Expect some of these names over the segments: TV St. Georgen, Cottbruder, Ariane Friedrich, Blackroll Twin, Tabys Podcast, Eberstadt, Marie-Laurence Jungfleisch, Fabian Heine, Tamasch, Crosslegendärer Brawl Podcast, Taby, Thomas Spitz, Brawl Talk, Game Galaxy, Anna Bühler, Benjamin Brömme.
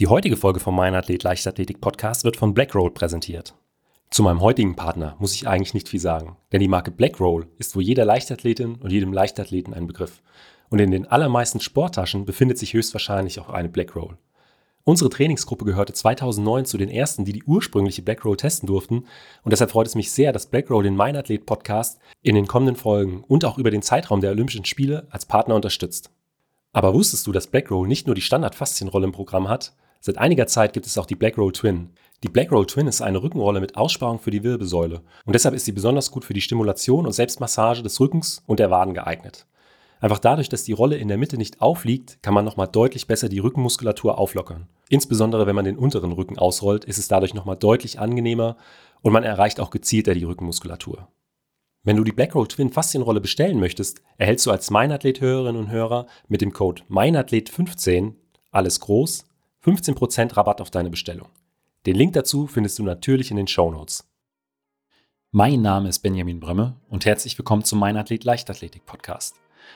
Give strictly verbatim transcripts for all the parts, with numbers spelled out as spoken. Die heutige Folge vom Mein Athlet Leichtathletik Podcast wird von Blackroll präsentiert. Zu meinem heutigen Partner muss ich eigentlich nicht viel sagen, denn die Marke Blackroll ist wohl jeder Leichtathletin und jedem Leichtathleten ein Begriff. Und in den allermeisten Sporttaschen befindet sich höchstwahrscheinlich auch eine Blackroll. Unsere Trainingsgruppe gehörte zweitausendneun zu den ersten, die die ursprüngliche Blackroll testen durften, und deshalb freut es mich sehr, dass Blackroll den Mein Athlet Podcast in den kommenden Folgen und auch über den Zeitraum der Olympischen Spiele als Partner unterstützt. Aber wusstest du, dass Blackroll nicht nur die Standard-Faszienrolle im Programm hat? Seit einiger Zeit gibt es auch die Blackroll Twin. Die Blackroll Twin ist eine Rückenrolle mit Aussparung für die Wirbelsäule, und deshalb ist sie besonders gut für die Stimulation und Selbstmassage des Rückens und der Waden geeignet. Einfach dadurch, dass die Rolle in der Mitte nicht aufliegt, kann man nochmal deutlich besser die Rückenmuskulatur auflockern. Insbesondere wenn man den unteren Rücken ausrollt, ist es dadurch nochmal deutlich angenehmer und man erreicht auch gezielter die Rückenmuskulatur. Wenn du die Blackroll Twin Faszienrolle bestellen möchtest, erhältst du als Meinathlet-Hörerinnen und Hörer mit dem Code Meinathlet fünfzehn, alles groß, fünfzehn Prozent Rabatt auf deine Bestellung. Den Link dazu findest du natürlich in den Shownotes. Mein Name ist Benjamin Brömme und herzlich willkommen zum Mein Athlet Leichtathletik Podcast.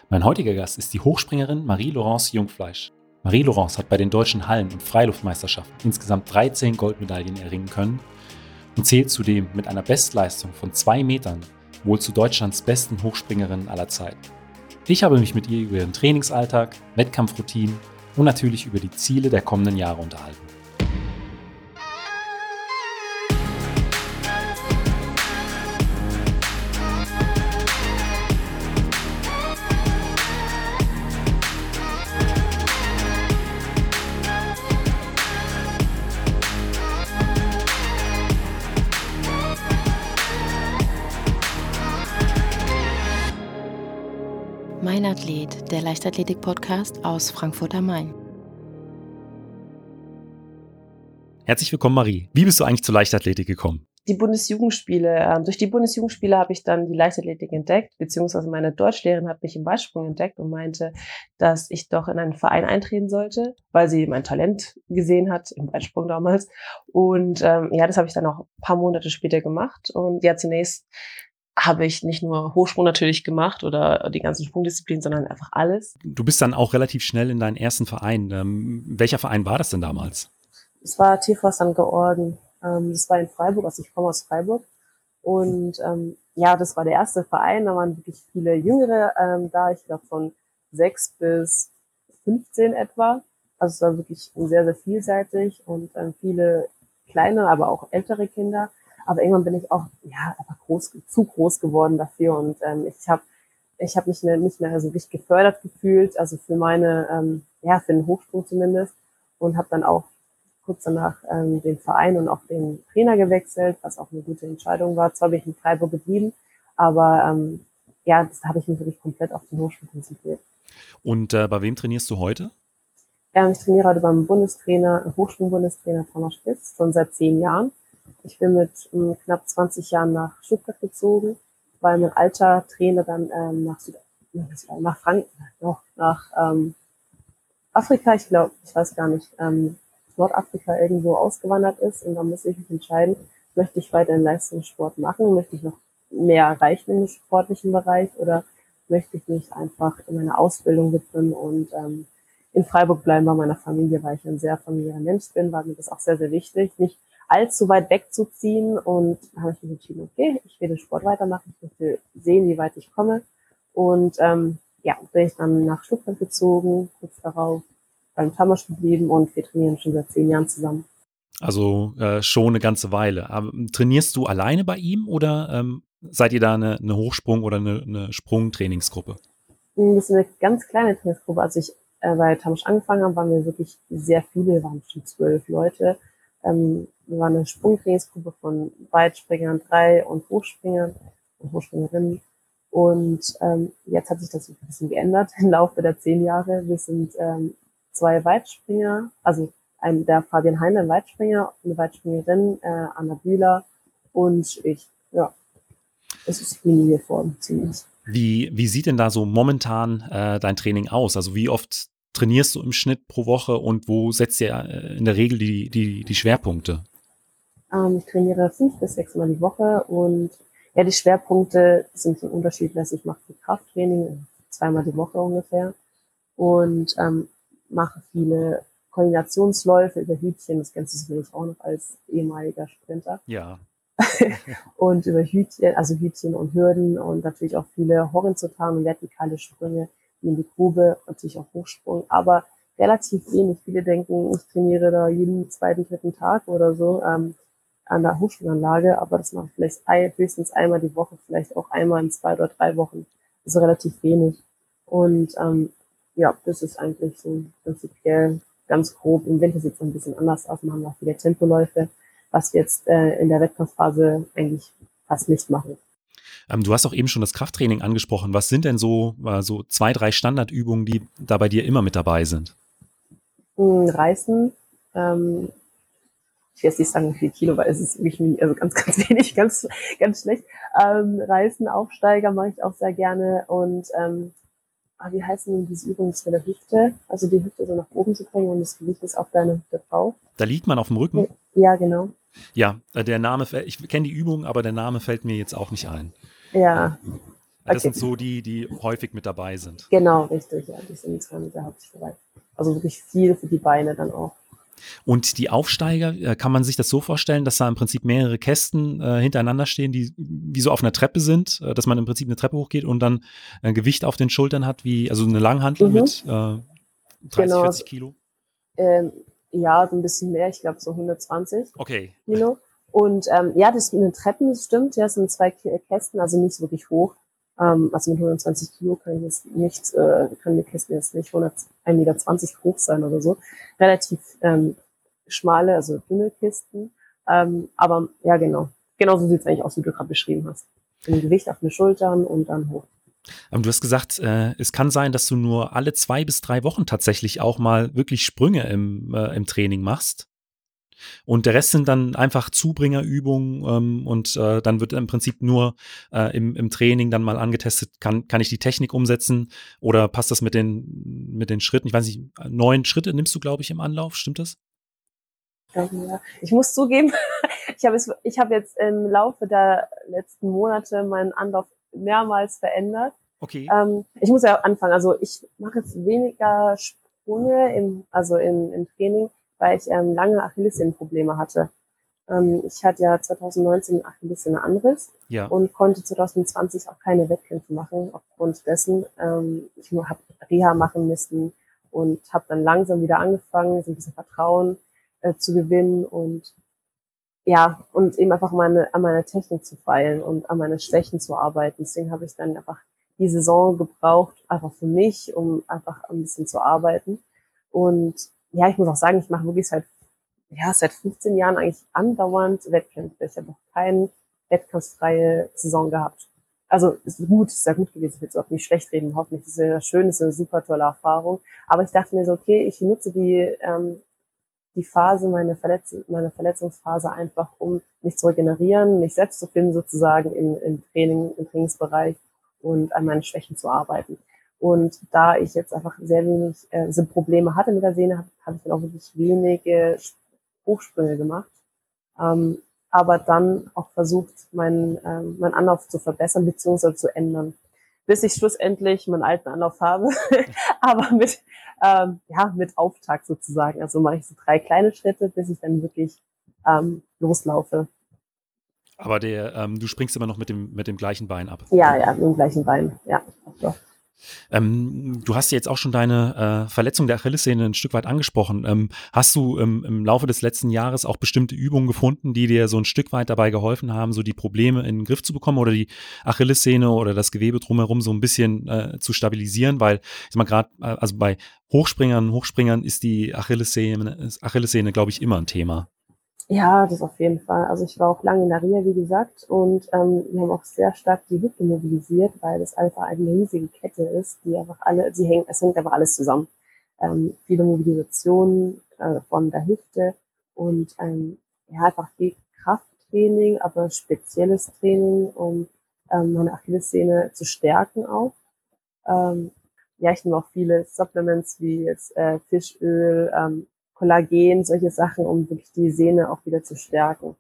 Mein heutiger Gast ist die Hochspringerin Marie-Laurence Jungfleisch. Marie-Laurence hat bei den deutschen Hallen- und Freiluftmeisterschaften insgesamt dreizehn Goldmedaillen erringen können und zählt zudem mit einer Bestleistung von zwei Metern wohl zu Deutschlands besten Hochspringerinnen aller Zeiten. Ich habe mich mit ihr über ihren Trainingsalltag, Wettkampfroutinen und natürlich über die Ziele der kommenden Jahre unterhalten. Mein Athlet, der Leichtathletik-Podcast aus Frankfurt am Main. Herzlich willkommen, Marie. Wie bist du eigentlich zur Leichtathletik gekommen? Die Bundesjugendspiele. Durch die Bundesjugendspiele habe ich dann die Leichtathletik entdeckt, beziehungsweise meine Deutschlehrerin hat mich im Weitsprung entdeckt und meinte, dass ich doch in einen Verein eintreten sollte, weil sie mein Talent gesehen hat, im Weitsprung damals. Und ähm, ja, das habe ich dann auch ein paar Monate später gemacht. Und ja, zunächst habe ich nicht nur Hochsprung natürlich gemacht oder die ganzen Sprungdisziplinen, sondern einfach alles. Du bist dann auch relativ schnell in deinen ersten Verein. Ähm, welcher Verein war das denn damals? Es war T V Sankt Georgen. Ähm, das war in Freiburg, also ich komme aus Freiburg. Und ähm, ja, das war der erste Verein. Da waren wirklich viele Jüngere ähm, da. Ich glaube von sechs bis fünfzehn etwa. Also es war wirklich sehr, sehr vielseitig und ähm, viele kleine, aber auch ältere Kinder. Aber irgendwann bin ich auch ja einfach groß, zu groß geworden dafür und ähm, ich habe ich hab mich nicht mehr, nicht mehr so richtig gefördert gefühlt, also für meine ähm, ja für den Hochsprung zumindest, und habe dann auch kurz danach ähm, den Verein und auch den Trainer gewechselt, was auch eine gute Entscheidung war. Zwar bin ich in Freiburg geblieben, aber ähm, ja, das habe ich mich wirklich komplett auf den Hochsprung konzentriert. Und äh, bei wem trainierst du heute? Ähm, ich trainiere heute beim Bundestrainer, Hochsprung-Bundestrainer Thomas Spitz, schon seit zehn Jahren. Ich bin mit um, knapp zwanzig Jahren nach Stuttgart gezogen, weil mein alter Trainer dann ähm, nach, Süd- nach Frank- noch nach ähm, Afrika, ich glaube, ich weiß gar nicht, ähm, Nordafrika irgendwo ausgewandert ist. Und dann muss ich mich entscheiden, möchte ich weiter einen Leistungssport machen, möchte ich noch mehr erreichen im sportlichen Bereich oder möchte ich mich einfach in meiner Ausbildung widmen und ähm, in Freiburg bleiben bei meiner Familie, weil ich ein sehr familiärer Mensch bin, war mir das auch sehr, sehr wichtig, nicht allzu weit wegzuziehen, und da habe ich mich entschieden, okay, ich will den Sport weitermachen, ich will sehen, wie weit ich komme, und ähm, ja, bin ich dann nach Stuttgart gezogen, kurz darauf beim Tamasch geblieben, und wir trainieren schon seit zehn Jahren zusammen. Also äh, schon eine ganze Weile. Aber trainierst du alleine bei ihm oder ähm, seid ihr da eine, eine Hochsprung- oder eine, eine Sprungtrainingsgruppe? Das ist eine ganz kleine Trainingsgruppe. Als ich äh, bei Tamasch angefangen habe, waren wir wirklich sehr viele, wir waren schon zwölf Leute. Ähm, wir waren eine Sprungtrainingsgruppe von Weitspringern drei und Hochspringern und Hochspringerinnen. Und ähm, jetzt hat sich das ein bisschen geändert im Laufe der zehn Jahre. Wir sind ähm, zwei Weitspringer, also ein, der Fabian Heine, ein Weitspringer, eine Weitspringerin, äh, Anna Bühler und ich. Ja, es ist die hier vorne ziemlich. Wie, wie sieht denn da so momentan äh, dein Training aus? Also wie oft trainierst du im Schnitt pro Woche und wo setzt ihr in der Regel die, die, die Schwerpunkte? Ähm, ich trainiere fünf bis sechs Mal die Woche und ja, die Schwerpunkte sind so unterschiedlich. Ich mache viel Krafttraining, zweimal die Woche ungefähr, und ähm, mache viele Koordinationsläufe über Hütchen, das kennst du sicherlich auch noch als ehemaliger Sprinter. Ja. Und über Hütchen, also Hütchen und Hürden und natürlich auch viele horizontale und vertikale Sprünge in die Grube, natürlich auch Hochsprung, aber relativ wenig. Viele denken, ich trainiere da jeden zweiten, dritten Tag oder so ähm, an der Hochsprunganlage, aber das mache ich vielleicht ein, höchstens einmal die Woche, vielleicht auch einmal in zwei oder drei Wochen. Also relativ wenig. Und ähm, ja, das ist eigentlich so prinzipiell ganz grob. Im Winter sieht es ein bisschen anders aus, machen wir auch viele Tempoläufe, was wir jetzt äh, in der Wettkampfphase eigentlich fast nicht machen. Ähm, du hast auch eben schon das Krafttraining angesprochen. Was sind denn so, äh, so zwei, drei Standardübungen, die da bei dir immer mit dabei sind? Reißen. Ähm, ich will jetzt nicht sagen, wie viel Kilo, weil es ist wirklich also ganz, ganz wenig, ganz, ganz schlecht. Ähm, Reißen, Aufsteiger mache ich auch sehr gerne. Und ähm, wie heißen denn diese Übungen mit der Hüfte? Also die Hüfte so nach oben zu bringen und das Gewicht ist auf deine Hüfte drauf. Da liegt man auf dem Rücken? Ja, genau. Ja, der Name, ich kenne die Übung, aber der Name fällt mir jetzt auch nicht ein. Ja. Das okay. sind so die, die häufig mit dabei sind. Genau, richtig, ja, die sind zwei mit der Hauptsache dabei. Also wirklich viel für die Beine dann auch. Und die Aufsteiger, kann man sich das so vorstellen, dass da im Prinzip mehrere Kästen äh, hintereinander stehen, die wie so auf einer Treppe sind, dass man im Prinzip eine Treppe hochgeht und dann äh, Gewicht auf den Schultern hat, wie also eine Langhantel mhm. mit äh, dreißig, genau. vierzig Kilo? Ähm, ja, so ein bisschen mehr, ich glaube so hundertzwanzig okay. Kilo. Und ähm, ja, das ist eine Treppe, das stimmt, ja, das sind zwei Kästen, also nicht wirklich hoch. Ähm, also mit hundertzwanzig Kilo kann ich jetzt nicht, äh, kann die Kästen jetzt nicht hundertzwanzig, eins Komma zwanzig Meter hoch sein oder so. Relativ ähm, schmale, also dünne Kisten. Ähm, aber ja, genau. Genauso sieht es eigentlich aus, wie du gerade beschrieben hast. Ein Gewicht auf den Schultern und dann hoch. Aber du hast gesagt, äh, es kann sein, dass du nur alle zwei bis drei Wochen tatsächlich auch mal wirklich Sprünge im, äh, im Training machst. Und der Rest sind dann einfach Zubringerübungen ähm, und äh, dann wird im Prinzip nur äh, im, im Training dann mal angetestet, kann, kann ich die Technik umsetzen oder passt das mit den, mit den Schritten? Ich weiß nicht, neun Schritte nimmst du, glaube ich, im Anlauf, stimmt das? Ich muss zugeben, ich habe jetzt, ich habe jetzt im Laufe der letzten Monate meinen Anlauf mehrmals verändert. Okay. Ähm, ich muss ja anfangen, also ich mache jetzt weniger Sprünge im, also im, im Training, weil ich ähm, lange Achillessehnenprobleme hatte. Ähm, ich hatte ja zwanzig neunzehn Achillessehnenanriss ja. und konnte zwanzig zwanzig auch keine Wettkämpfe machen, aufgrund dessen. Ähm, ich habe Reha machen müssen und habe dann langsam wieder angefangen, so ein bisschen Vertrauen äh, zu gewinnen und ja, und eben einfach meine, an meiner Technik zu feilen und an meine Schwächen zu arbeiten. Deswegen habe ich dann einfach die Saison gebraucht, einfach für mich, um einfach ein bisschen zu arbeiten. Und ja, ich muss auch sagen, ich mache wirklich seit, ja, seit fünfzehn Jahren eigentlich andauernd Wettkämpfe. Ich habe noch keine wettkampffreie Saison gehabt. Also es ist gut, es ist sehr gut gewesen. Ich will jetzt auch nicht schlecht reden, hoffentlich. Es ist ja schön, es ist eine super tolle Erfahrung. Aber ich dachte mir so, okay, ich nutze die ähm, die Phase, meine, Verletz- meine Verletzungsphase einfach, um mich zu regenerieren, mich selbst zu finden sozusagen im, im Training, im Trainingsbereich und an meinen Schwächen zu arbeiten. Und da ich jetzt einfach sehr wenig äh, so Probleme hatte mit der Sehne, habe hab ich dann auch wirklich wenige Hochsprünge gemacht. Ähm, aber dann auch versucht, meinen ähm, meinen Anlauf zu verbessern bzw. zu ändern, bis ich schlussendlich meinen alten Anlauf habe. aber mit ähm, ja mit Auftakt sozusagen. Also mache ich so drei kleine Schritte, bis ich dann wirklich ähm, loslaufe. Aber der ähm, du springst immer noch mit dem mit dem gleichen Bein ab? Ja, ja, mit dem gleichen Bein, ja. Doch. Ähm, du hast jetzt auch schon deine äh, Verletzung der Achillessehne ein Stück weit angesprochen. Ähm, hast du ähm, im Laufe des letzten Jahres auch bestimmte Übungen gefunden, die dir so ein Stück weit dabei geholfen haben, so die Probleme in den Griff zu bekommen oder die Achillessehne oder das Gewebe drumherum so ein bisschen äh, zu stabilisieren? Weil, ich sag mal gerade, äh, also bei Hochspringern, Hochspringern ist die Achillessehne, Achillessehne, glaube ich, immer ein Thema. Ja, das auf jeden Fall. Also ich war auch lange in der Reha, wie gesagt, und ähm, wir haben auch sehr stark die Hüfte mobilisiert, weil das einfach eine riesige Kette ist, die einfach alle, sie hängt, es hängt einfach alles zusammen. Ähm, viele Mobilisationen äh, von der Hüfte und ähm, ja, einfach viel Krafttraining, aber spezielles Training, um ähm, meine Achillessehne zu stärken auch. Ähm, ja, ich nehme auch viele Supplements wie jetzt äh, Fischöl, ähm, Kollagen, solche Sachen, um wirklich die Sehne auch wieder zu stärken.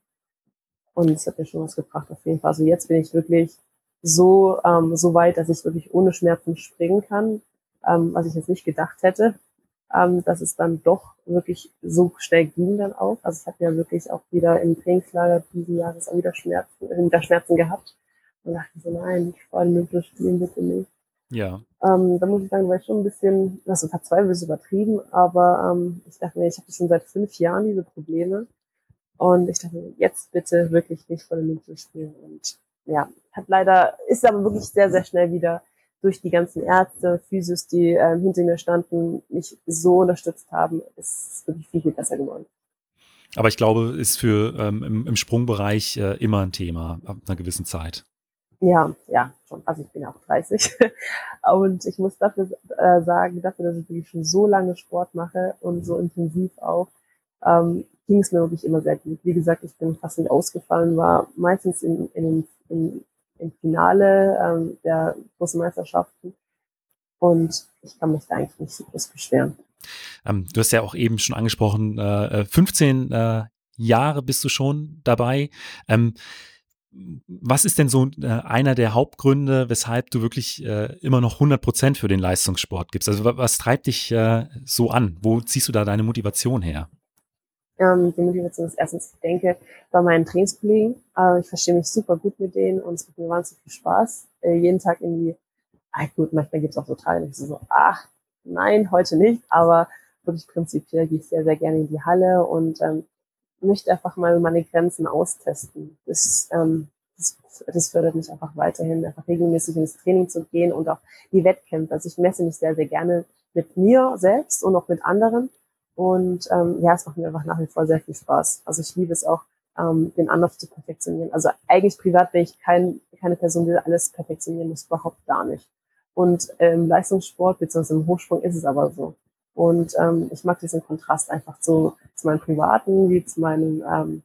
Und das hat mir schon was gebracht auf jeden Fall. Also jetzt bin ich wirklich so, ähm, so weit, dass ich wirklich ohne Schmerzen springen kann, ähm, was ich jetzt nicht gedacht hätte. ähm, dass es dann doch wirklich so schnell ging dann auch. Also ich habe ja wirklich auch wieder im Trainingslager diesen Jahres auch wieder Schmerzen, wieder Schmerzen gehabt. Und dachte so, nein, ich wollte nicht das spielen, bitte nicht. Ja. Ähm, da muss ich sagen, war ich schon ein bisschen, also verzweifelt ist übertrieben, aber ähm, ich dachte mir, ich habe schon seit fünf Jahren diese Probleme. Und ich dachte mir, jetzt bitte wirklich nicht vor dem Olympischen Spielen. Und ja, hat leider, ist aber wirklich sehr, sehr schnell wieder durch die ganzen Ärzte, Physios, die ähm, hinter mir standen, mich so unterstützt haben, ist wirklich viel, viel besser geworden. Aber ich glaube, ist für ähm, im, im Sprungbereich äh, immer ein Thema, ab einer gewissen Zeit. Ja, ja, schon. Also ich bin ja auch dreißig. Und ich muss dafür äh, sagen, dafür, dass ich wirklich schon so lange Sport mache und so intensiv auch, ähm, ging es mir wirklich immer sehr gut. Wie gesagt, ich bin fast nicht ausgefallen, war meistens in, in, in, im Finale ähm, der großen Meisterschaften. Und ich kann mich da eigentlich nicht so groß beschweren. Ähm, du hast ja auch eben schon angesprochen, äh, fünfzehn äh, Jahre bist du schon dabei. Ähm, Was ist denn so äh, einer der Hauptgründe, weshalb du wirklich äh, immer noch hundert Prozent für den Leistungssport gibst? Also w- was treibt dich äh, so an? Wo ziehst du da deine Motivation her? Ähm, die Motivation ist erstens, ich denke, bei meinen Trainingskollegen, äh, ich verstehe mich super gut mit denen und es macht mir wahnsinnig viel Spaß. Äh, jeden Tag irgendwie, ah, gut, manchmal gibt es auch so Tage, ich so, so, ach nein, heute nicht, aber wirklich prinzipiell gehe ich sehr, sehr gerne in die Halle und ähm, möchte einfach mal meine Grenzen austesten. Das, ähm, das, das fördert mich einfach weiterhin, einfach regelmäßig ins Training zu gehen und auch die Wettkämpfe. Also ich messe mich sehr, sehr gerne mit mir selbst und auch mit anderen. Und ähm, ja, es macht mir einfach nach wie vor sehr viel Spaß. Also ich liebe es auch, ähm, den Anlauf zu perfektionieren. Also eigentlich privat bin ich kein, keine Person, die alles perfektionieren muss, überhaupt gar nicht. Und im Leistungssport bzw. im Hochsprung ist es aber so. Und ähm, ich mag diesen Kontrast einfach zu, zu meinem privaten wie zu meinem ähm,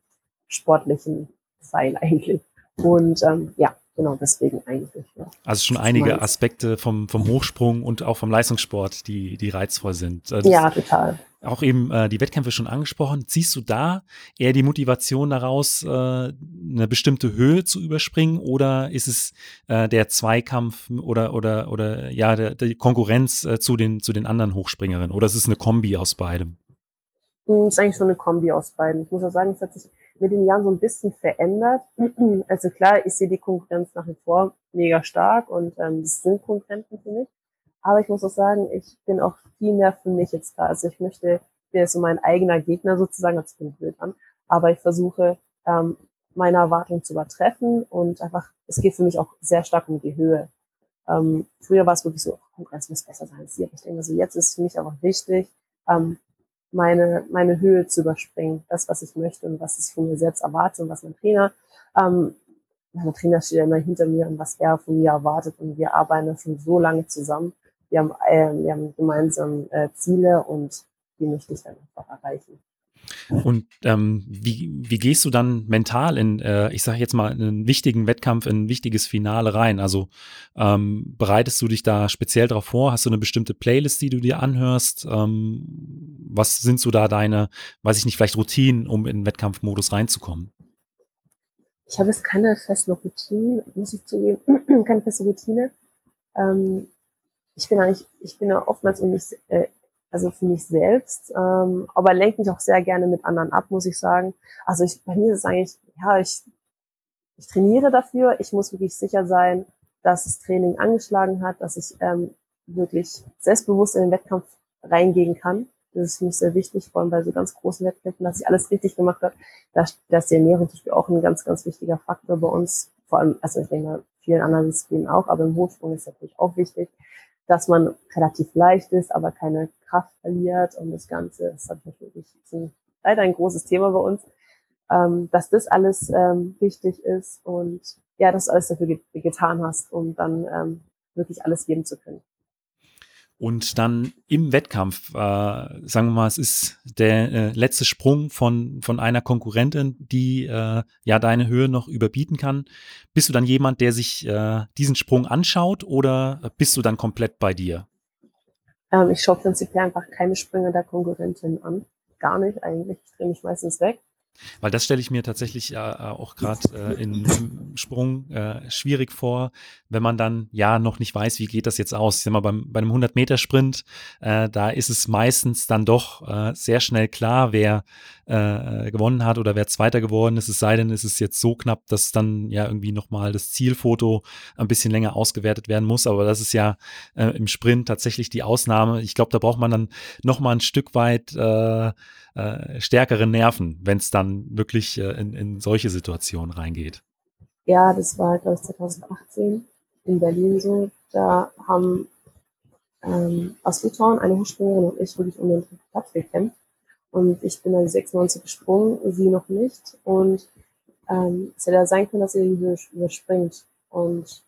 sportlichen Sein eigentlich. Und ähm, ja, genau deswegen eigentlich. Ja. Also schon das einige Aspekte vom, vom Hochsprung und auch vom Leistungssport, die, die reizvoll sind. Das ja, total. Auch eben äh, die Wettkämpfe schon angesprochen. Ziehst du da eher die Motivation daraus, äh, eine bestimmte Höhe zu überspringen oder ist es äh, der Zweikampf oder oder oder ja der, die Konkurrenz äh, zu den zu den anderen Hochspringerinnen oder ist es eine Kombi aus beidem? Es ist eigentlich schon eine Kombi aus beidem. Ich muss auch sagen, es hat sich mit den Jahren so ein bisschen verändert. Also klar, ich sehe die Konkurrenz nach wie vor mega stark und ähm, das sind Konkurrenten für mich. Aber ich muss auch sagen, ich bin auch viel mehr für mich jetzt da. Also ich möchte, ich bin so mein eigener Gegner sozusagen, das klingt blöd an, aber ich versuche, ähm, meine Erwartungen zu übertreffen und einfach, es geht für mich auch sehr stark um die Höhe. Ähm, früher war es wirklich so, oh, Konkurrenz muss besser sein als hier. Ich denke so, jetzt ist es für mich einfach wichtig, ähm, meine meine Höhe zu überspringen, das, was ich möchte und was ich von mir selbst erwarte und was mein Trainer ähm, mein Trainer steht ja immer hinter mir und was er von mir erwartet und wir arbeiten schon so lange zusammen. Wir haben, äh, wir haben gemeinsam äh, Ziele und die möchte ich dann einfach erreichen. Und ähm, wie, wie gehst du dann mental in, äh, ich sage jetzt mal, einen wichtigen Wettkampf, in ein wichtiges Finale rein? Also ähm, bereitest du dich da speziell drauf vor? Hast du eine bestimmte Playlist, die du dir anhörst? Ähm, was sind so da deine, weiß ich nicht, vielleicht Routinen, um in den Wettkampfmodus reinzukommen? Ich habe jetzt keine feste Routine, muss ich zugeben, keine feste Routine. Ähm, Ich bin eigentlich, ich bin ja oftmals um mich, äh, also für mich selbst, ähm, aber lenke mich auch sehr gerne mit anderen ab, muss ich sagen. Also ich, bei mir ist es eigentlich, ja, ich, ich trainiere dafür. Ich muss wirklich sicher sein, dass das Training angeschlagen hat, dass ich ähm, wirklich selbstbewusst in den Wettkampf reingehen kann. Das ist für mich sehr wichtig, vor allem bei so ganz großen Wettkämpfen, dass ich alles richtig gemacht habe. Da, da ist die Ernährung zum Beispiel auch ein ganz, ganz wichtiger Faktor bei uns. Vor allem, also ich denke mal, vielen anderen Disziplinen auch, aber im Hochsprung ist natürlich auch wichtig, dass man relativ leicht ist, aber keine Kraft verliert und das Ganze ist natürlich ein, leider ein großes Thema bei uns, ähm, dass das alles ähm, wichtig ist und ja, dass du alles dafür get- getan hast, um dann ähm, wirklich alles geben zu können. Und dann im Wettkampf, äh, sagen wir mal, es ist der äh, letzte Sprung von, von einer Konkurrentin, die äh, ja deine Höhe noch überbieten kann. Bist du dann jemand, der sich äh, diesen Sprung anschaut oder bist du dann komplett bei dir? Ähm, ich schaue prinzipiell einfach keine Sprünge der Konkurrentin an. Gar nicht eigentlich. Ich drehe mich meistens weg. Weil das stelle ich mir tatsächlich äh, auch gerade äh, im Sprung äh, schwierig vor, wenn man dann ja noch nicht weiß, wie geht das jetzt aus. Ich sag mal, beim, bei einem hundert-Meter-Sprint, äh, da ist es meistens dann doch äh, sehr schnell klar, wer äh, gewonnen hat oder wer Zweiter geworden ist. Es sei denn, es ist jetzt so knapp, dass dann ja irgendwie nochmal das Zielfoto ein bisschen länger ausgewertet werden muss. Aber das ist ja äh, im Sprint tatsächlich die Ausnahme. Ich glaube, da braucht man dann nochmal ein Stück weit äh, äh, stärkere Nerven, wenn es dann wirklich äh, in, in solche Situationen reingeht. Ja, das war, glaube ich, zweitausendachtzehn in Berlin so. Da haben ähm, aus Litauen eine Hochspringerin und ich wirklich um den dritten Platz gekämpft. Und ich bin dann sechsundneunzig gesprungen, sie noch nicht. Und ähm, es hätte ja sein können, dass sie die Höhe überspringt. Und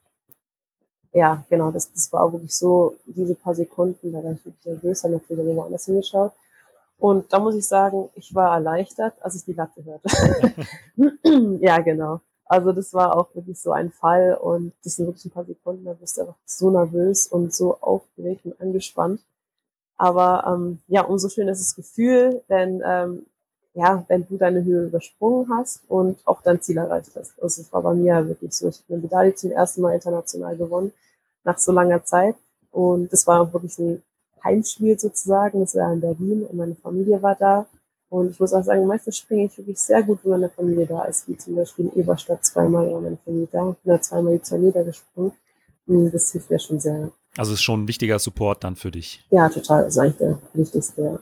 ja, genau, das, das war auch wirklich so, diese paar Sekunden, da war ich wirklich nervös, habe noch wieder jemand anders hingeschaut. Und da muss ich sagen, ich war erleichtert, als ich die Latte hörte. Ja, genau. Also das war auch wirklich so ein Fall und das sind wirklich ein paar Sekunden, da bist du einfach so nervös und so aufgeregt und angespannt. Aber ähm, ja, umso schöner ist das Gefühl, wenn, ähm, ja, wenn du deine Höhe übersprungen hast und auch dein Ziel erreicht hast. Also das war bei mir wirklich so. Ich habe eine Medaille zum ersten Mal international gewonnen, nach so langer Zeit. Und das war wirklich ein Heimspiel sozusagen, das war in Berlin und meine Familie war da. Und ich muss auch sagen, meistens springe ich wirklich sehr gut, wenn meine Familie da ist, wie zum Beispiel in Eberstadt zweimal oder meine Familie da. Ich bin da zweimal die zwei Meter gesprungen. Und das hilft mir schon sehr. Also ist schon ein wichtiger Support dann für dich. Ja, total. Das ist eigentlich der wichtigste.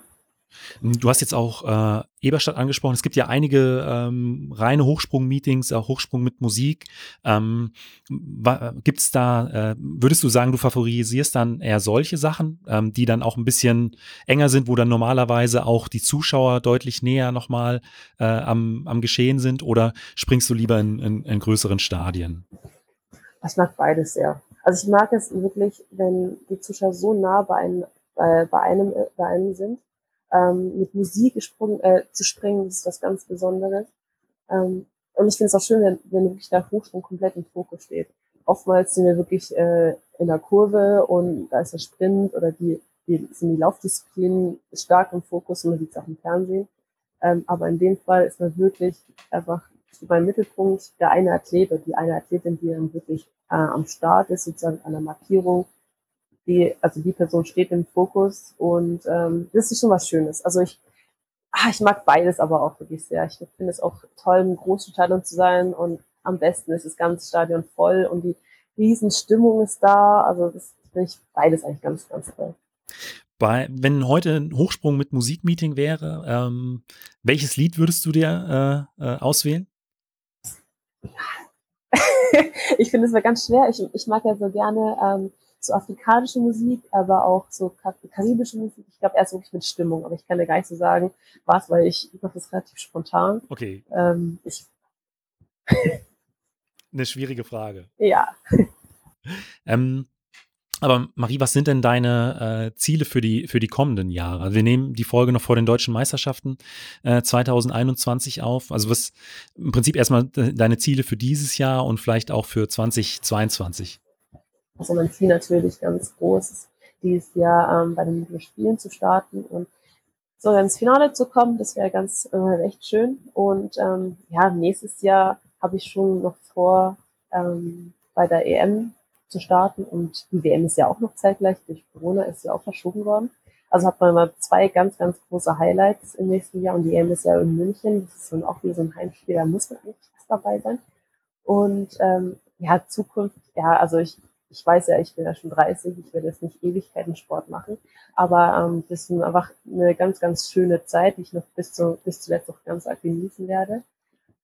Du hast jetzt auch äh, Eberstadt angesprochen. Es gibt ja einige ähm, reine Hochsprung-Meetings, auch Hochsprung mit Musik. Ähm, gibt es da, äh, würdest du sagen, du favorisierst dann eher solche Sachen, ähm, die dann auch ein bisschen enger sind, wo dann normalerweise auch die Zuschauer deutlich näher nochmal äh, am, am Geschehen sind? Oder springst du lieber in, in, in größeren Stadien? Ich mag beides sehr. Also ich mag es wirklich, wenn die Zuschauer so nah bei einem, bei, bei einem, bei einem sind. Ähm, mit Musik gesprungen, äh, zu springen, das ist was ganz Besonderes. Ähm, und ich finde es auch schön, wenn, wenn wirklich der Hochsprung komplett im Fokus steht. Oftmals sind wir wirklich äh, in der Kurve und da ist der Sprint oder die, die sind die Laufdisziplinen stark im Fokus und man sieht es auch im Fernsehen. Ähm, aber in dem Fall ist man wirklich einfach beim Mittelpunkt der eine Athlet oder die eine Athletin, die dann wirklich äh, am Start ist, sozusagen an der Markierung. Die, also die Person steht im Fokus und ähm, das ist schon was Schönes. Also ich, ach, ich mag beides aber auch wirklich sehr. Ich finde es auch toll, im großen Stadion zu sein und am besten ist das ganze Stadion voll und die Riesenstimmung ist da. Also das finde ich beides eigentlich ganz, ganz toll. Bei, wenn heute ein Hochsprung mit Musikmeeting wäre, ähm, welches Lied würdest du dir äh, äh, auswählen? Ich finde es mal ganz schwer. Ich, ich mag ja so gerne ähm, so afrikanische Musik, aber auch so karibische Musik. Ich glaube, erst wirklich mit Stimmung, aber ich kann dir gar nicht so sagen, was, weil ich, ich mache das relativ spontan. Okay. Ähm, ich Eine schwierige Frage. Ja. ähm, aber Marie, was sind denn deine äh, Ziele für die, für die kommenden Jahre? Also wir nehmen die Folge noch vor den deutschen Meisterschaften äh, zweitausendeinundzwanzig auf. Also was im Prinzip erstmal de- deine Ziele für dieses Jahr und vielleicht auch für zweitausendzweiundzwanzig? Also mein Ziel natürlich ganz groß ist, dieses Jahr ähm, bei den Olympischen Spielen zu starten und so ins Finale zu kommen. Das wäre ganz äh, echt schön. Und ähm, ja, nächstes Jahr habe ich schon noch vor, ähm, bei der E M zu starten. Und die W M ist ja auch noch zeitgleich. Durch Corona ist ja auch verschoben worden. Also hat man mal zwei ganz, ganz große Highlights im nächsten Jahr. Und die E M ist ja in München. Das ist dann auch wieder so ein Heimspiel. Da muss man eigentlich fast dabei sein. Und ähm, ja, Zukunft, ja, also ich Ich weiß ja, ich bin ja schon dreißig, ich werde jetzt nicht Ewigkeiten Sport machen, aber ähm, das ist einfach eine ganz, ganz schöne Zeit, die ich noch bis, zu, bis zuletzt noch ganz arg genießen werde.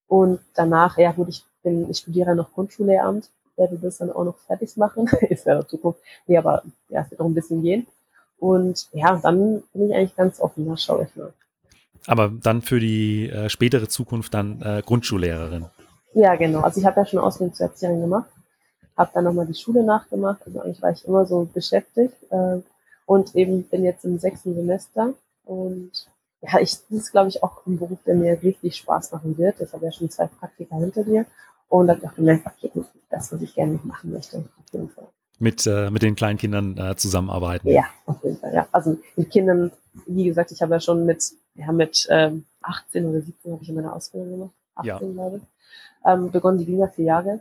Und danach, ja gut, ich bin, ich studiere noch Grundschullehramt, werde das dann auch noch fertig machen, ist ja noch Zukunft, nee, aber ja, es wird noch ein bisschen gehen. Und ja, dann bin ich eigentlich ganz offen, da schaue ich mal. Aber dann für die äh, spätere Zukunft dann äh, Grundschullehrerin? Ja, genau, also ich habe ja schon Ausbildung zu Erziehern gemacht. Habe dann nochmal die Schule nachgemacht, also eigentlich war ich immer so beschäftigt äh, und eben bin jetzt im sechsten Semester und ja, ich, das ist glaube ich auch ein Beruf, der mir richtig Spaß machen wird. Ich habe ja schon zwei Praktika hinter mir und habe auch gemerkt, okay, das, was ich gerne machen möchte, auf jeden Fall. Mit, äh, mit den kleinen Kindern äh, zusammenarbeiten? Ja, auf jeden Fall, ja. Also mit Kindern, wie gesagt, ich habe ja schon mit wir haben mit ähm, achtzehn oder siebzehn habe ich in meiner Ausbildung gemacht, achtzehn glaube ich, ähm, begonnen die Wiener vier Jahre.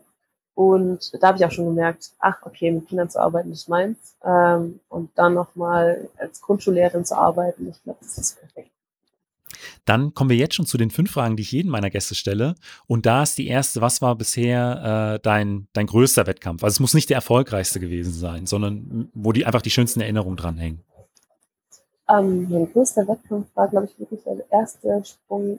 Und da habe ich auch schon gemerkt, ach okay, mit Kindern zu arbeiten ist meins. Ähm, und dann nochmal als Grundschullehrerin zu arbeiten, ich glaube, das ist perfekt. Dann kommen wir jetzt schon zu den fünf Fragen, die ich jedem meiner Gäste stelle. Und da ist die erste, was war bisher äh, dein, dein größter Wettkampf? Also es muss nicht der erfolgreichste gewesen sein, sondern wo die einfach die schönsten Erinnerungen dranhängen. Ähm, mein größter Wettkampf war, glaube ich, wirklich der erste Sprung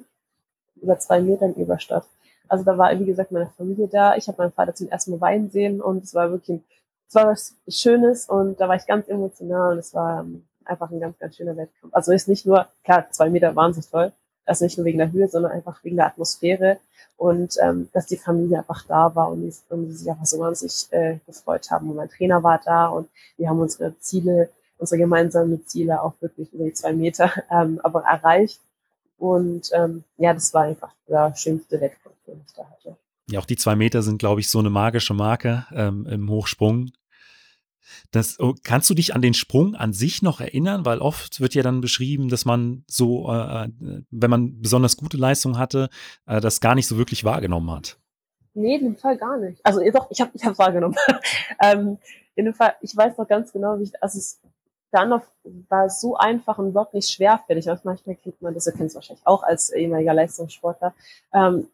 über zwei Metern Überstadt. Also da war, wie gesagt, meine Familie da. Ich habe meinen Vater zum ersten Mal weinen sehen und es war wirklich es war was Schönes und da war ich ganz emotional und es war einfach ein ganz, ganz schöner Wettkampf. Also ist nicht nur, klar, zwei Meter wahnsinnig toll, also nicht nur wegen der Höhe, sondern einfach wegen der Atmosphäre und ähm, dass die Familie einfach da war und die, und die sich einfach so wahnsinnig äh, gefreut haben. Und mein Trainer war da und wir haben unsere Ziele, unsere gemeinsamen Ziele auch wirklich über die zwei Meter ähm, aber erreicht. Und ähm, ja, das war einfach der schönste Wettkampf, den ich da hatte. Ja, auch die zwei Meter sind, glaube ich, so eine magische Marke ähm, im Hochsprung. Das, kannst du dich an den Sprung an sich noch erinnern? Weil oft wird ja dann beschrieben, dass man so, äh, wenn man besonders gute Leistung hatte, äh, das gar nicht so wirklich wahrgenommen hat. Nee, in dem Fall gar nicht. Also doch, ich habe ich hab's wahrgenommen. ähm, in dem Fall, ich weiß noch ganz genau, wie ich, also es der Anlauf war so einfach und überhaupt nicht schwerfällig. Manchmal kennt man das, ihr kennt es wahrscheinlich auch als ehemaliger Leistungssportler. Ähm,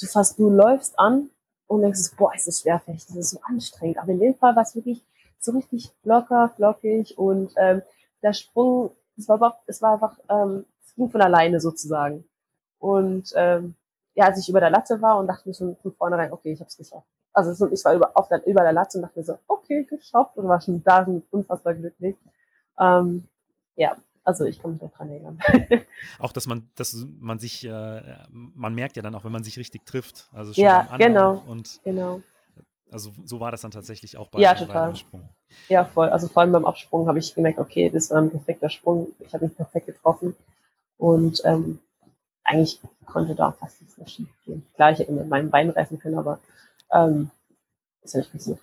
du, fast, du läufst an und denkst, boah, ist das schwerfällig, das ist so anstrengend. Aber in dem Fall war es wirklich so richtig locker, flockig und ähm, der Sprung, es war überhaupt, es war einfach, ähm, es ging von alleine sozusagen. Und ähm, ja, als ich über der Latte war und dachte mir schon von vornherein, okay, ich habe es geschafft. Also ich war über, auf der, über der Latte und dachte mir so, okay, geschafft und war schon da schon unfassbar glücklich. Ähm, ja, also ich kann mich noch dran erinnern. Auch, dass man, dass man sich, äh, man merkt ja dann auch, wenn man sich richtig trifft. Also schon ja, genau, und genau. Also so war das dann tatsächlich auch bei ja, total. Beim Absprung. Ja, voll. Also vor allem beim Absprung habe ich gemerkt, okay, das war ein perfekter Sprung. Ich habe mich perfekt getroffen und ähm, eigentlich konnte da fast nichts mehr schief gehen. Klar, ich hätte mit meinem Bein reißen können, aber ähm, ist ja nicht passiert.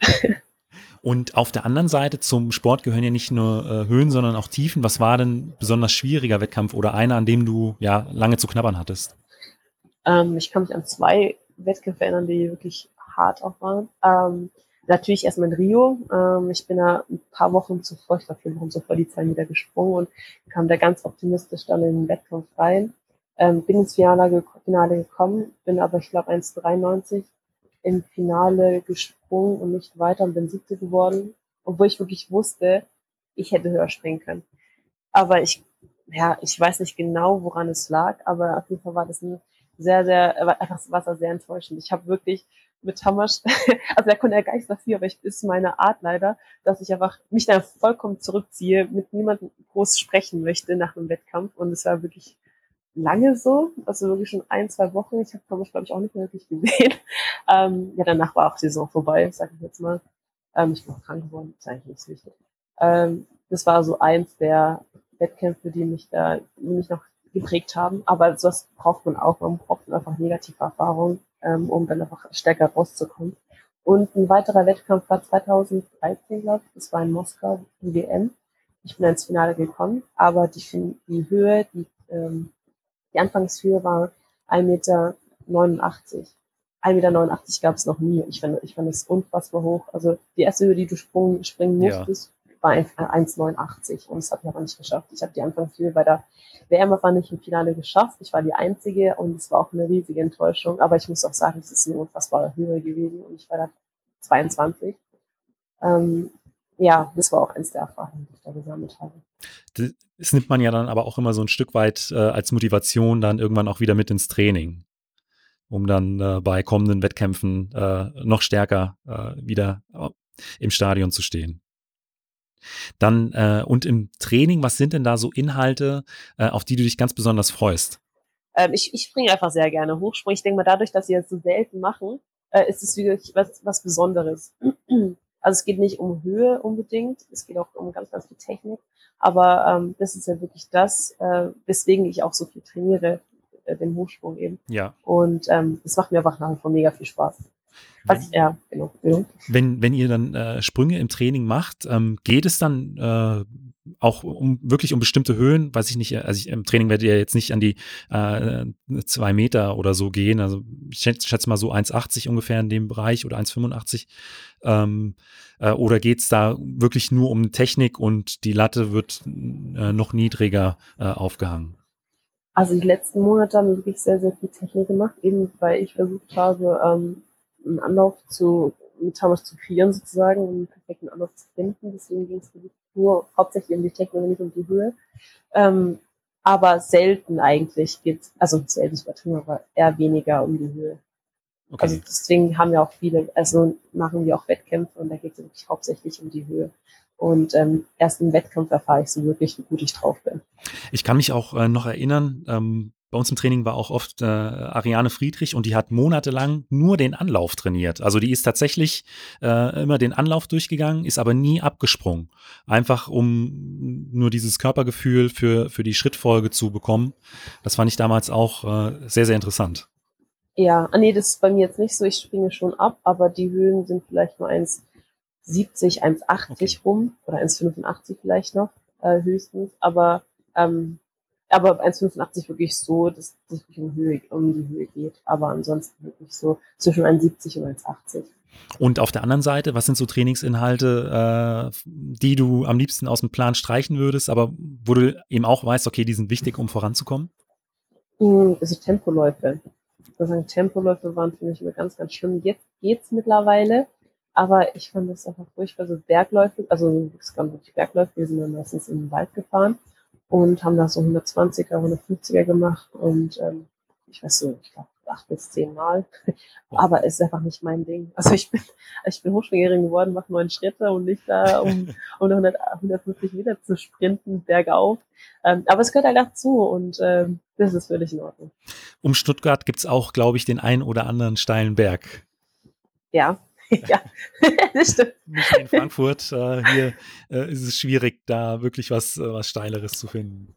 Und auf der anderen Seite, zum Sport gehören ja nicht nur äh, Höhen, sondern auch Tiefen. Was war denn ein besonders schwieriger Wettkampf oder einer, an dem du ja lange zu knabbern hattest? Ähm, ich kann mich an zwei Wettkämpfe erinnern, die wirklich hart auch waren. Ähm, natürlich erstmal in Rio. Ähm, ich bin da ein paar Wochen zuvor, ich glaube vier Wochen zuvor, die zwei Meter gesprungen und kam da ganz optimistisch dann in den Wettkampf rein. Ähm, bin ins Finale, Finale gekommen, bin aber, ich glaube, eins dreiundneunzig im Finale gesprungen und nicht weiter und bin Siebte geworden, obwohl ich wirklich wusste, ich hätte höher springen können. Aber ich, ja, ich weiß nicht genau, woran es lag, aber auf jeden Fall war das ein sehr, sehr, das war sehr enttäuschend. Ich habe wirklich mit Tamasch, also der konnte ja gar nichts dafür, aber ich, ist meine Art leider, dass ich einfach mich da vollkommen zurückziehe, mit niemandem groß sprechen möchte nach einem Wettkampf und es war wirklich lange so, also wirklich schon ein, zwei Wochen. Ich habe Thomas, glaube ich, auch nicht mehr wirklich gesehen. Ähm, ja, danach war auch die Saison vorbei, sag ich jetzt mal. Ähm, ich bin auch krank geworden, das ist eigentlich nicht so wichtig. Ähm, das war so eins der Wettkämpfe, die mich da, die mich noch geprägt haben. Aber sowas braucht man auch. Man braucht einfach negative Erfahrungen, ähm, um dann einfach stärker rauszukommen. Und ein weiterer Wettkampf war zweitausenddreizehn, glaube ich. Das war in Moskau, die W M. Ich bin ins Finale gekommen, aber die, die Höhe, die, ähm, Die Anfangshöhe war eins Komma neunundachtzig Meter. eins Komma neunundachtzig Meter gab es noch nie. Ich fand, ich fand das unfassbar hoch. Also die erste Höhe, die du springen, springen musstest, ja, war eins Komma neunundachtzig Meter. Und das habe ich aber nicht geschafft. Ich habe die Anfangshöhe bei der W M aber nicht im Finale geschafft. Ich war die Einzige und es war auch eine riesige Enttäuschung. Aber ich muss auch sagen, es ist eine unfassbare Höhe gewesen. Und ich war da zweiundzwanzig. Ähm, Ja, das war auch eins der Erfahrungen, die ich da gesammelt habe. Das nimmt man ja dann aber auch immer so ein Stück weit äh, als Motivation dann irgendwann auch wieder mit ins Training, um dann äh, bei kommenden Wettkämpfen äh, noch stärker äh, wieder äh, im Stadion zu stehen. Dann äh, und im Training, was sind denn da so Inhalte, äh, auf die du dich ganz besonders freust? Ähm, ich, ich springe einfach sehr gerne Hochsprung. Ich denke mal, dadurch, dass sie das so selten machen, äh, ist es wirklich was, was Besonderes. Also es geht nicht um Höhe unbedingt, es geht auch um ganz, ganz viel Technik, aber ähm, das ist ja wirklich das, äh, weswegen ich auch so viel trainiere, äh, den Hochsprung eben. Ja. Und ähm, das macht mir einfach nach wie vor mega viel Spaß. Was, ja, genau, genau. Wenn, wenn ihr dann äh, Sprünge im Training macht, ähm, geht es dann äh, auch um wirklich um bestimmte Höhen? Weiß ich nicht, also ich, im Training werdet ihr jetzt nicht an die äh, zwei Meter oder so gehen. Also ich schätze, schätze mal so eins achtzig ungefähr in dem Bereich oder eins fünfundachtzig. Ähm, äh, oder geht es da wirklich nur um Technik und die Latte wird äh, noch niedriger äh, aufgehangen? Also die letzten Monate haben wir wirklich sehr, sehr viel Technik gemacht, eben weil ich versucht habe, ähm, einen Anlauf zu, mit Tamasch zu kreieren sozusagen, um einen perfekten Anlauf zu finden. Deswegen ging es nur hauptsächlich um die Technik und nicht um die Höhe. Ähm, aber selten eigentlich geht es, also selten übertrieben, aber eher weniger um die Höhe. Okay. Also deswegen haben wir auch viele, also machen wir auch Wettkämpfe und da geht es wirklich hauptsächlich um die Höhe. Und ähm, erst im Wettkampf erfahre ich so wirklich, wie gut ich drauf bin. Ich kann mich auch äh, noch erinnern, ähm, bei uns im Training war auch oft äh, Ariane Friedrich und die hat monatelang nur den Anlauf trainiert. Also die ist tatsächlich äh, immer den Anlauf durchgegangen, ist aber nie abgesprungen. Einfach um nur dieses Körpergefühl für, für die Schrittfolge zu bekommen. Das fand ich damals auch äh, sehr, sehr interessant. Ja, nee, das ist bei mir jetzt nicht so. Ich springe schon ab, aber die Höhen sind vielleicht nur eins siebzig, eins achtzig okay. rum oder eins fünfundachtzig vielleicht noch äh, höchstens, aber ähm, aber eins fünfundachtzig wirklich so, dass es wirklich um, Höhe, um die Höhe geht, aber ansonsten wirklich so zwischen eins siebzig und eins achtzig. Und auf der anderen Seite, was sind so Trainingsinhalte, äh, die du am liebsten aus dem Plan streichen würdest, aber wo du eben auch weißt, okay, die sind wichtig, um voranzukommen? Mhm, also Tempoläufe. Ich würde sagen, Tempoläufe waren für mich immer ganz, ganz schlimm. Jetzt geht's mittlerweile. Aber ich fand das einfach furchtbar, so Bergläufe, also es gab wirklich Bergläufe, wir sind dann meistens in den Wald gefahren und haben da so hundertzwanziger, hundertfünfziger gemacht und ähm, ich weiß so, ich glaube acht bis zehn Mal, aber es ist einfach nicht mein Ding. Also ich bin ich bin Hochschwingerin geworden, mache neun Schritte und nicht da, um, um hundert, hundertfünfzig Meter zu sprinten, bergauf. Ähm, aber es gehört halt dazu und ähm, das ist völlig in Ordnung. Um Stuttgart gibt es auch, glaube ich, den einen oder anderen steilen Berg. Ja, ja, das stimmt. Nicht in Frankfurt, äh, hier äh, ist es schwierig, da wirklich was, äh, was Steileres zu finden.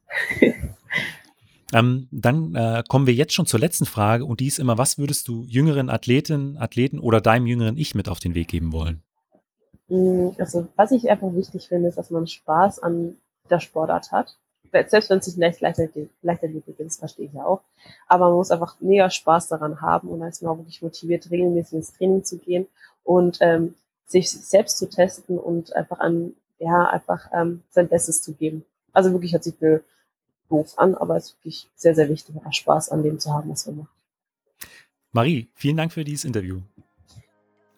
ähm, dann äh, kommen wir jetzt schon zur letzten Frage und die ist immer, was würdest du jüngeren Athletinnen, Athleten oder deinem jüngeren Ich mit auf den Weg geben wollen? Also was ich einfach wichtig finde, ist, dass man Spaß an der Sportart hat. Selbst wenn es sich nicht Leichtathletik ist, verstehe ich ja auch. Aber man muss einfach mega Spaß daran haben und dann ist man auch wirklich motiviert, regelmäßig ins Training zu gehen und ähm, sich selbst zu testen und einfach an, ja, einfach ähm, sein Bestes zu geben. Also wirklich hört sich doof an, aber es ist wirklich sehr, sehr wichtig, auch Spaß an dem zu haben, was man macht. Marie, vielen Dank für dieses Interview.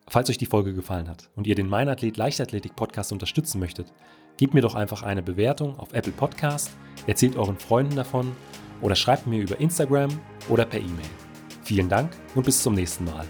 Falls euch die Folge gefallen hat und ihr den Mein Athlet Leichtathletik Podcast unterstützen möchtet, gebt mir doch einfach eine Bewertung auf Apple Podcast, erzählt euren Freunden davon oder schreibt mir über Instagram oder per E-Mail. Vielen Dank und bis zum nächsten Mal.